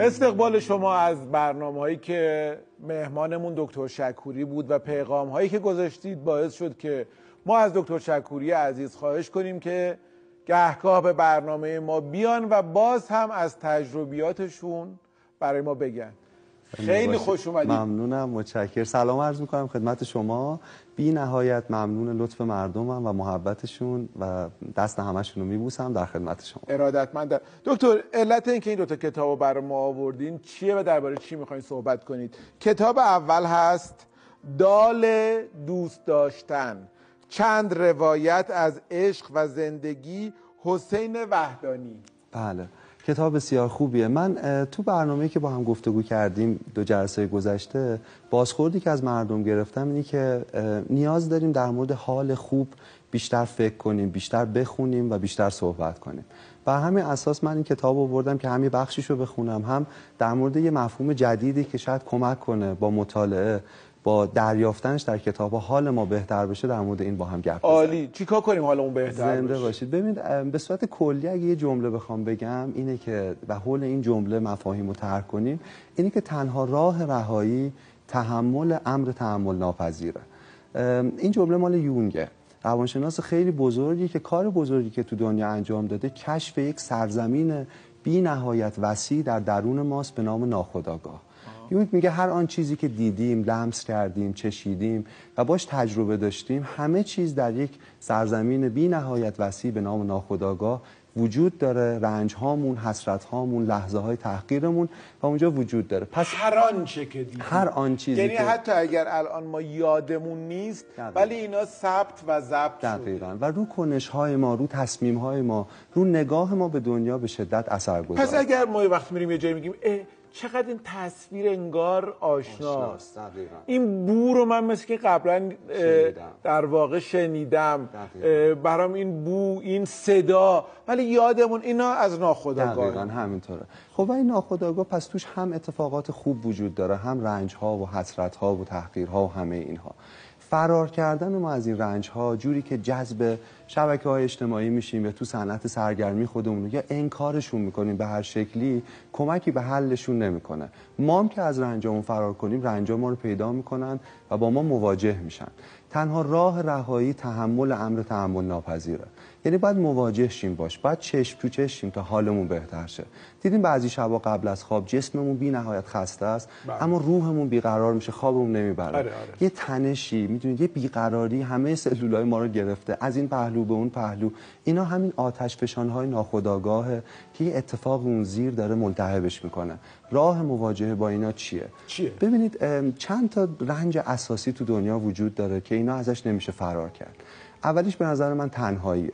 استقبال شما از برنامه‌هایی که مهمانمون دکتر شکوری بود و پیغام‌هایی که گذاشتید باعث شد که ما از دکتر شکوری عزیز خواهش کنیم که گهگاه به برنامه ما بیان و باز هم از تجربیاتشون برای ما بگن. خیلی خوش اومدید. ممنونم، متشکرم. سلام عرض می‌کنم خدمت شما. بی نهایت ممنون لطف مردمم و محبتشون و دست همشون رو میبوسم. در خدمت شما. ارادتمند. دکتر، علت اینکه این دو تا کتابو برای ما آوردین چیه و درباره چی می‌خواید صحبت کنید؟ کتاب اول هست دال دوست داشتن، چند روایت از عشق و زندگی، حسین وحدانی. بله، کتاب بسیار خوبیه. من تو برنامه‌ای که با هم گفتگو کردیم دو جلسه گذشته، بازخوردی که از مردم گرفتم اینی که نیاز داریم در مورد حال خوب بیشتر فکر کنیم، بیشتر بخونیم و بیشتر صحبت کنیم. و همین اساس من این کتاب آوردم که همین بخشیشو بخونم، هم در مورد یه مفهوم جدیدی که شاید کمک کنه با مطالعه، با دریافتنش در کتاب‌ها حال ما بهتر بشه، در مورد این با هم گپ بزنیم. عالی، چیکار کنیم حالمون بهتر زنده بشه؟ باشید. ببینید، به صورت کلی اگه یه جمله بخوام بگم اینه که و حول این جمله مفاهیم رو طرح کنیم، اینه که تنها راه رهایی تحمل امر تحمل ناپذیره. این جمله مال یونگه، روانشناس خیلی بزرگی که کار بزرگی که تو دنیا انجام داده کشف یک سرزمین بی نهایت وسیع در درون ماست به نام ناخودآگاه. یونگ میگه هر آن چیزی که دیدیم، لمس کردیم، چشیدیم و باش تجربه داشتیم، همه چیز در یک سرزمین بی نهایت وسیع به نام ناخودآگاه وجود داره. رنج هامون، حسرت هامون، لحظه های تحقیرمون و اونجا وجود داره. پس هر آنچه که دیدیم، هر آن چیزی، یعنی که حتی اگر الان ما یادمون نیست، ولی اینا ثبت و ضبط دقیقاً و رو کنش های ما، رو تصمیم های ما، رو نگاه ما به دنیا به شدت اثرگذاره. پس اگر ما یه وقت میریم یه جایی میگیم چقدر این تصویر انگار آشناست، این بو رو من مثل که قبلا در واقع شنیدم، برام این بو، این صدا، ولی یادمون اینا از ناخودآگاه. دقیقاً همینطوره. خب این ناخودآگاه پس توش هم اتفاقات خوب وجود داره، هم رنج‌ها و حسرت‌ها و تحقیرها و همه اینها. فرار کردن ما از این رنج‌ها، جوری که جذب شبکه‌های اجتماعی میشیم یا تو صنعت سرگرمی خودمون رو یا انکارشون میکنیم به هر شکلی، کمکی به حلشون نمیکنه. ما هم که از رنجامون فرار کنیم، رنجا ما رو پیدا میکنن و با ما مواجه میشن. تنها راه رهایی تحمل امر تحمل ناپذیره، یعنی باید مواجه شیم باش، باید چشم تو چشم تا حالمون بهتر شه. دیدیم بعضی شبا قبل از خواب جسممون بی نهایت خسته است، اما روحمون بیقرار میشه، خوابمون نمیبره. آره. یه تنشی، میدونید، یه بیقراری همه سلولای ما رو گرفته، از این پهلو به اون پهلو. اینا همین آتش فشانهای ناخودآگاهه که یه اتفاق اون زیر داره ملتهبش میکنه. راه مواجهه با اینا چیه؟ ببینید، چند تا رنج اساسی تو دنیا وجود داره که اینا ازش نمیشه فرار کرد. اولیش به نظر من تنهاییه.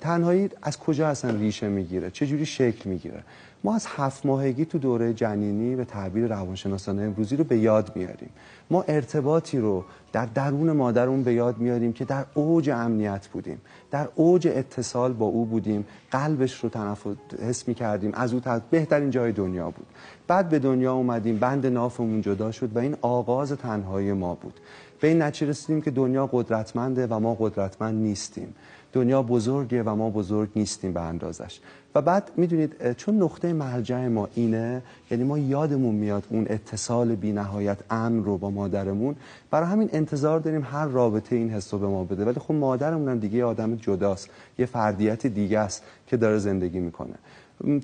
تنهایی از کجا اصلا ریشه میگیره؟ چه جوری شکل میگیره؟ ما از 7 ماهگی تو دوره جنینی به تعبیر روانشناسان امروزی رو به یاد میاریم. ما ارتباطی رو در درون مادرمون به یاد میاریم که در اوج امنیت بودیم، در اوج اتصال با او بودیم، قلبش رو تنفس حس میکردیم، از او بهترین جای دنیا بود. بعد به دنیا اومدیم، بند نافمون جدا شد و این آغاز تنهایی ما بود. به این نتیجه رسیدیم که دنیا قدرتمنده و ما قدرتمند نیستیم، دنیا بزرگه و ما بزرگ نیستیم به اندازش. و بعد میدونید، چون نقطه مرجع ما اینه، یعنی ما یادمون میاد اون اتصال بی نهایت امن رو با مادرمون، برای همین انتظار داریم هر رابطه این حسو به ما بده. ولی خب مادرمون هم دیگه آدم جداست، یه فردیت دیگه است که داره زندگی میکنه.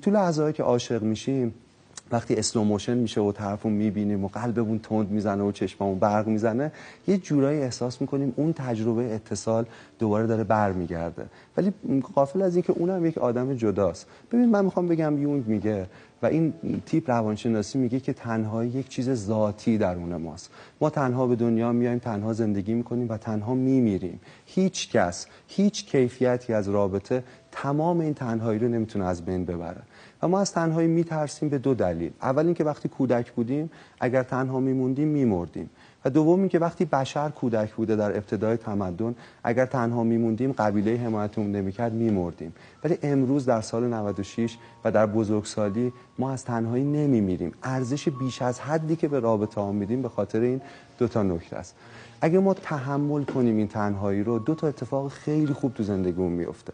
تو لحظه‌ای که عاشق میشیم، وقتی اسلو موشن میشه و طرفو میبینیم و قلبمون تند میزنه و چشممون برق میزنه، یه جورایی احساس میکنیم اون تجربه اتصال دوباره داره برمیگرده، ولی غافل از اینکه اونم یک آدم جداست. ببین، من میخوام بگم یونگ میگه و این تیپ روانشناسی میگه که تنهایی یک چیز ذاتی درون ماست. ما تنها به دنیا میایم، تنها زندگی میکنیم و تنها میمیریم. هیچ کس، هیچ کیفیتی از رابطه تمام این تنهایی رو نمیتونه از بین ببره. و ما از تنهایی میترسیم به 2 دلیل. اول اینکه وقتی کودک بودیم اگر تنها میموندیم میمردیم، و دوم اینکه وقتی بشر کودک بوده در ابتدای تمدن، اگر تنها میموندیم قبیله حمایتمون نمیکرد میمردیم. ولی امروز در سال 96 و در بزرگسالی ما از تنهایی نمیمیریم. ارزش بیش از حدی که به رابطه ها میدیم به خاطر این 2 تا نکته است. اگه ما تحمل کنیم این تنهایی رو، 2 تا اتفاق خیلی خوب تو زندگیمون میفته.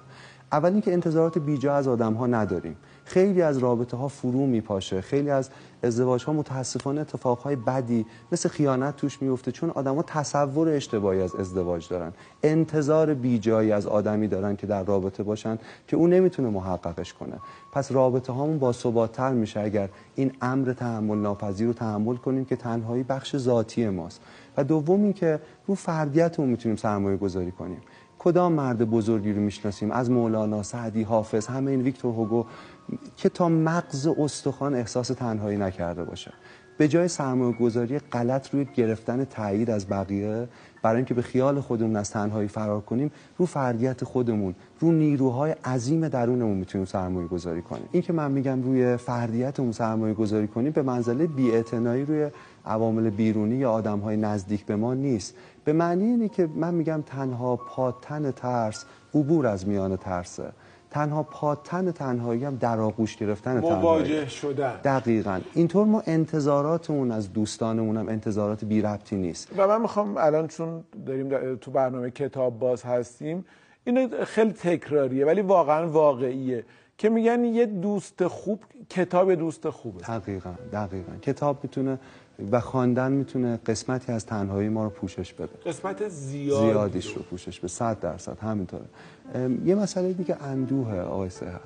اول اینکه انتظارات بیجا از آدم‌ها نداریم. خیلی از رابطه ها فرو میپاشه، خیلی از ازدواج ها متاسفانه اتفاقهای بدی مثل خیانت توش میفته، چون آدما تصور اشتباهی از ازدواج دارن، انتظار بیجایی از آدمی دارن که در رابطه باشن که اون نمیتونه محققش کنه. پس رابطه هامون باثبات‌تر میشه اگر این امر تحمل ناپذیر رو تحمل کنیم که تنهایی بخش ذاتی ماست. و دوم این که رو فردیتمون میتونیم سرمایه گذاری کنیم. کدام مرد بزرگی رو میشناسیم از مولانا، سعدی، حافظ، همه این ویکتور هوگو که تا مغز استخوان احساس تنهایی نکرده باشه؟ به جای سرمایه گذاری غلط روی گرفتن تایید از بقیه برای اینکه به خیال خودمون از تنهایی فرار کنیم، رو فردیت خودمون، رو نیروهای عظیم درونمون میتونیم سرمایه گذاری کنیم. این که من میگم روی فردیتمون سرمایه گذاری کنیم به منزله بی‌اعتنایی روی عوامل بیرونی یا آدم‌های نزدیک به ما نیست. به معنی اینه که من میگم تنها پاتن ترس عبور از میان ترسه. تنها پاتن تنهایی هم در آغوش گرفتن تنهایی، مواجه شدن. دقیقاً اینطور ما انتظاراتمون از دوستانمون هم انتظارات بی ربطی نیست. و من میخوام الان چون داریم تو برنامه کتاب باز هستیم، اینو خیلی تکراریه ولی واقعاً واقعیه که میگن یه دوست خوب کتاب دوست خوبه. دقیقاً دقیقاً کتاب میتونه و خواندن میتونه قسمتی از تنهایی ما رو پوشش بده، قسمت زیادیش رو پوشش بده. 100% همینطوره. یه مسئله دیگه اندوه آقای صحت.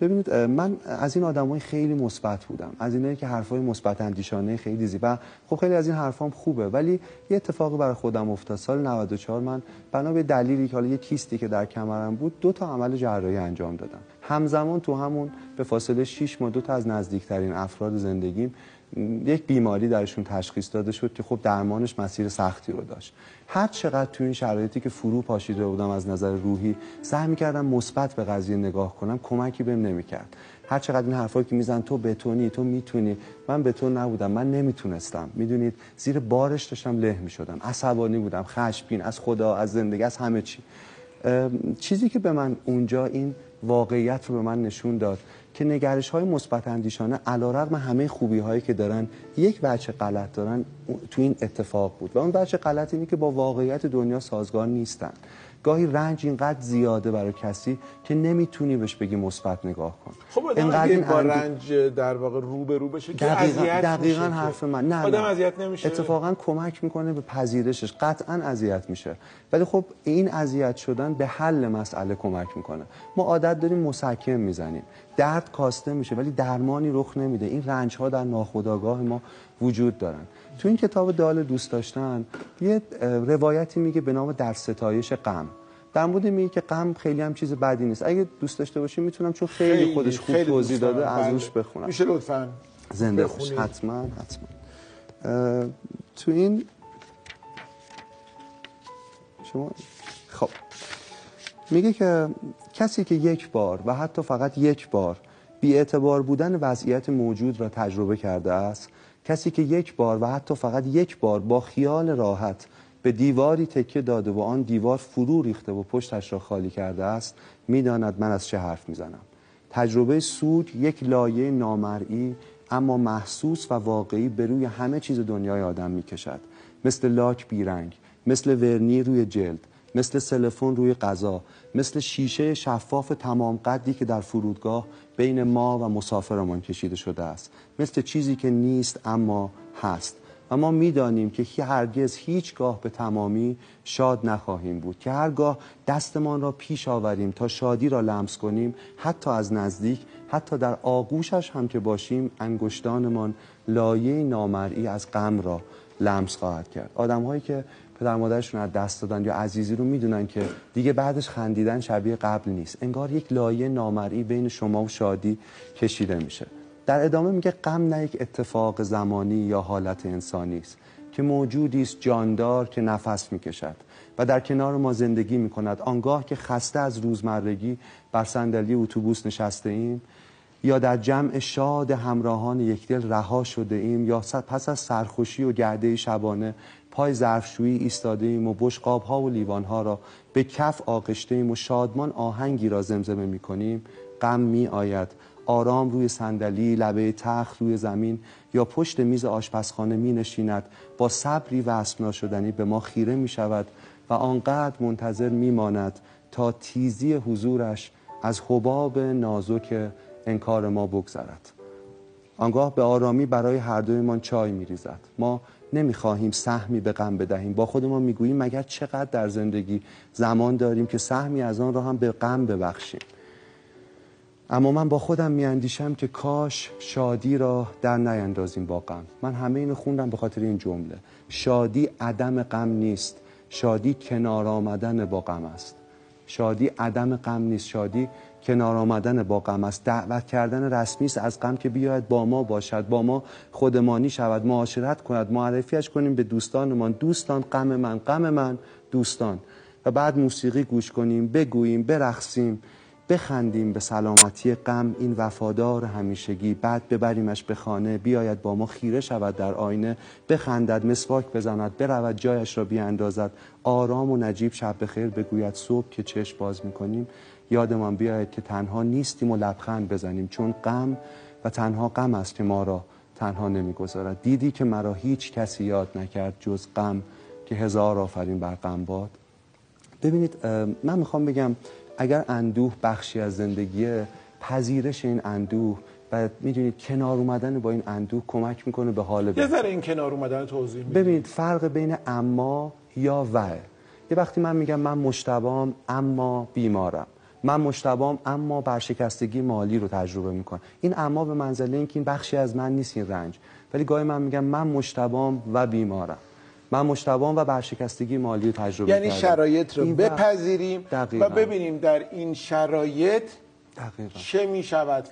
ببینید من از این آدمای خیلی مثبت بودم، از اینایی که حرفای مثبت اندیشانه خیلی زیبا، خب خیلی از این حرفام خوبه، ولی یه اتفاقی برای خودم افتاد. سال 94 من بنا به دلیلی که حالا یه کیستی که در کمرم بود 2 تا عمل جراحی انجام دادم. همزمان تو همون به فاصله 6 ماه 2 تا از نزدیکترین افراد زندگیم یک بیماری درشون تشخیص داده شد که خب درمانش مسیر سختی رو داشت. هر چقدر تو این شرایطی که فرو پاشیده بودم از نظر روحی سعی می‌کردم مثبت به قضیه نگاه کنم، کمکی بهم نمی‌کرد. هر چقدر این حرفایی که میزن تو بتونی، تو میتونی، من بتون نبودم، من نمیتونستم. میدونید زیر بارش داشتم له می‌شدم، عصبانی بودم، خشمگین از خدا، از زندگی، از همه چی. چیزی که به من اونجا این واقعیت رو به من نشون داد که نگرش‌های مثبت اندیشانه علیرغم همه خوبی‌هایی که دارن یک بچه غلط دارن تو این اتفاق بود، و اون بچه غلط اینی که با واقعیت دنیا سازگار نیستن. گاهی رنج اینقدر زیاده برای کسی که نمیتونی بهش بگی مثبت نگاه کن. خب اینقدر این با رنج در واقع رو به بشه که اذیت دقیقاً حرف من. نه آدم اذیت نمیشه، اتفاقاً کمک میکنه به پذیرشش. قطعاً اذیت میشه ولی خب این اذیت شدن به حل مسئله کمک میکنه. ما عادت داریم مسکن میزنیم، درد کاسته میشه ولی درمانی رخ نمیده. این رنج ها در ناخودآگاه ما وجود دارن. تو این کتاب دال دوست داشتن یه روایتی میگه به نام در ستایش غم. در مورد میگه که غم خیلی هم چیز بدی نیست. اگه دوست داشته باشی میتونم، چون خیلی خودش خوب توضیح داده، از روش بخونم. میشه لطفاً زنده خوش؟ حتما. تو این شما خب میگه که کسی که یک بار و حتی فقط یک بار بی‌اعتبار بودن وضعیت موجود را تجربه کرده است، کسی که یک بار و حتی فقط یک بار با خیال راحت به دیواری تکیه داده و آن دیوار فرو ریخته و پشتش را خالی کرده است، میداند من از چه حرف میزنم. تجربه سود یک لایه نامرئی اما محسوس و واقعی بر روی همه چیز دنیای آدم میکشد، مثل لاک بیرنگ، مثل ورنی روی جلد، مثل سلفون روی غذا، مثل شیشه شفاف تمام قدی که در فرودگاه بین ما و مسافرمان کشیده شده است، مثل چیزی که نیست اما هست. و ما میدانیم که هرگز هیچگاه به تمامی شاد نخواهیم بود، که هرگاه دستمان را پیش آوریم تا شادی را لمس کنیم، حتی از نزدیک، حتی در آغوشش هم که باشیم، انگشتانمان لایه نامرئی از غم را لمس خواهد کرد. آدم‌هایی که پدر مادرشون از دست دادن یا عزیزی رو میدونن که دیگه بعدش خندیدن شبیه قبل نیست، انگار یک لایه نامرئی بین شما و شادی کشیده میشه. در ادامه میگه غم نه یک اتفاق زمانی یا حالت انسانی است که موجودی است جاندار که نفس میکشد و در کنار ما زندگی میکند. آنگاه که خسته از روزمرگی بر صندلی اتوبوس نشسته ایم، یا در جمع شاد همراهان یکدل رها شده ایم، یا پس از سرخوشی و گرده شبانه پای ظرفشویی ایستاده ایم و بشقاب‌ها و لیوان‌ها را به کف آغشته ایم و شادمان آهنگی را زمزمه می‌کنیم، غم می‌آید آرام روی صندلی، لبه تخت، روی زمین یا پشت میز آشپزخانه می‌نشیند، با صبری وصف ناشدنی به ما خیره می‌شود و آنقدر منتظر می‌ماند تا تیزی حضورش از حباب نازک انکار ما بگذرد. آنگاه به آرامی برای هر دویمان چای می‌ریزد. ما نمی‌خواهیم سهمی به غم بدهیم، با خودمان می‌گوییم مگر چقدر در زندگی زمان داریم که سهمی از آن را هم به غم ببخشیم. اما من با خودم می‌اندیشم که کاش شادی را در نیندازیم با غم. من همه اینو خوندم به خاطر این جمله. شادی عدم غم نیست، شادی کنار آمدن با غم است. شادی عدم غم نیست، شادی کنار آمدن با غم است. دعوت کردن رسمی است از غم که بیاید با ما باشد، با ما خودمانی شود، معاشرت کند، معرفیش کنیم به دوستانمان. دوستان غم من، غم من دوستان. و بعد موسیقی گوش کنیم، بگوییم، برقصیم، بخندیم به سلامتی غم، این وفادار همیشگی. بعد ببریمش به خانه، بیاید با ما خیره شود در آینه، بخندد، مسواک بزند، برود جایش را بیاندازد، آرام و نجیب شب بخیر بگوید. صبح که چشم باز می‌کنیم یادمان بیاید که تنها نیستیم و لبخند بزنیم، چون غم و تنها غم است که ما را تنها نمی‌گذارد. دیدی که مرا هیچ کسی یاد نکرد جز غم، که هزار آفرین بر غم باد. ببینید، من می‌خوام بگم اگر اندوه بخشی از زندگیه، پذیرش این اندوه و میدونید کنار اومدن با این اندوه کمک میکنه به حال بهتر. یه ذره این کنار اومدن توضیح میدید. ببینید فرق بین اما یا و. یه وقتی من میگم من مشتبه‌ام اما بیمارم، من مشتبه‌ام اما ورشکستگی مالی رو تجربه میکنم، این اما به منزله اینکه این بخشی از من نیست، این رنج. ولی گاهی من میگم من مشتبه‌ام و بیمارم، من مشتبه‌ام و ورشکستگی مالی رو تجربه کردم. یعنی شرایط رو بپذیریم و ببینیم در این شرایط چه می‌شود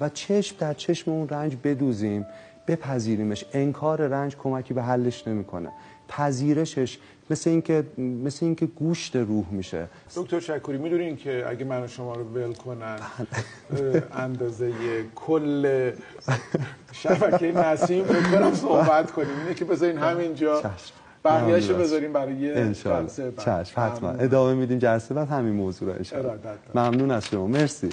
و چشم در چشم اون رنج بدوزیم، بپذیریمش. انکار رنج کمکی به حلش نمی‌کنه. پذیرشش مثل اینکه گوشت روح میشه. دکتر شکوری، میدونین که اگه من و شما رو ول کنن اندازه کل شبکه نسیم بکنم صحبت کنیم، اینه که بذارین همینجا بقیه‌اشو بذاریم برای جلسه بعد. چشم، حتما ادامه میدیم جلسه بعد همین موضوع رو ان شاءالله. ممنون از شما، مرسی.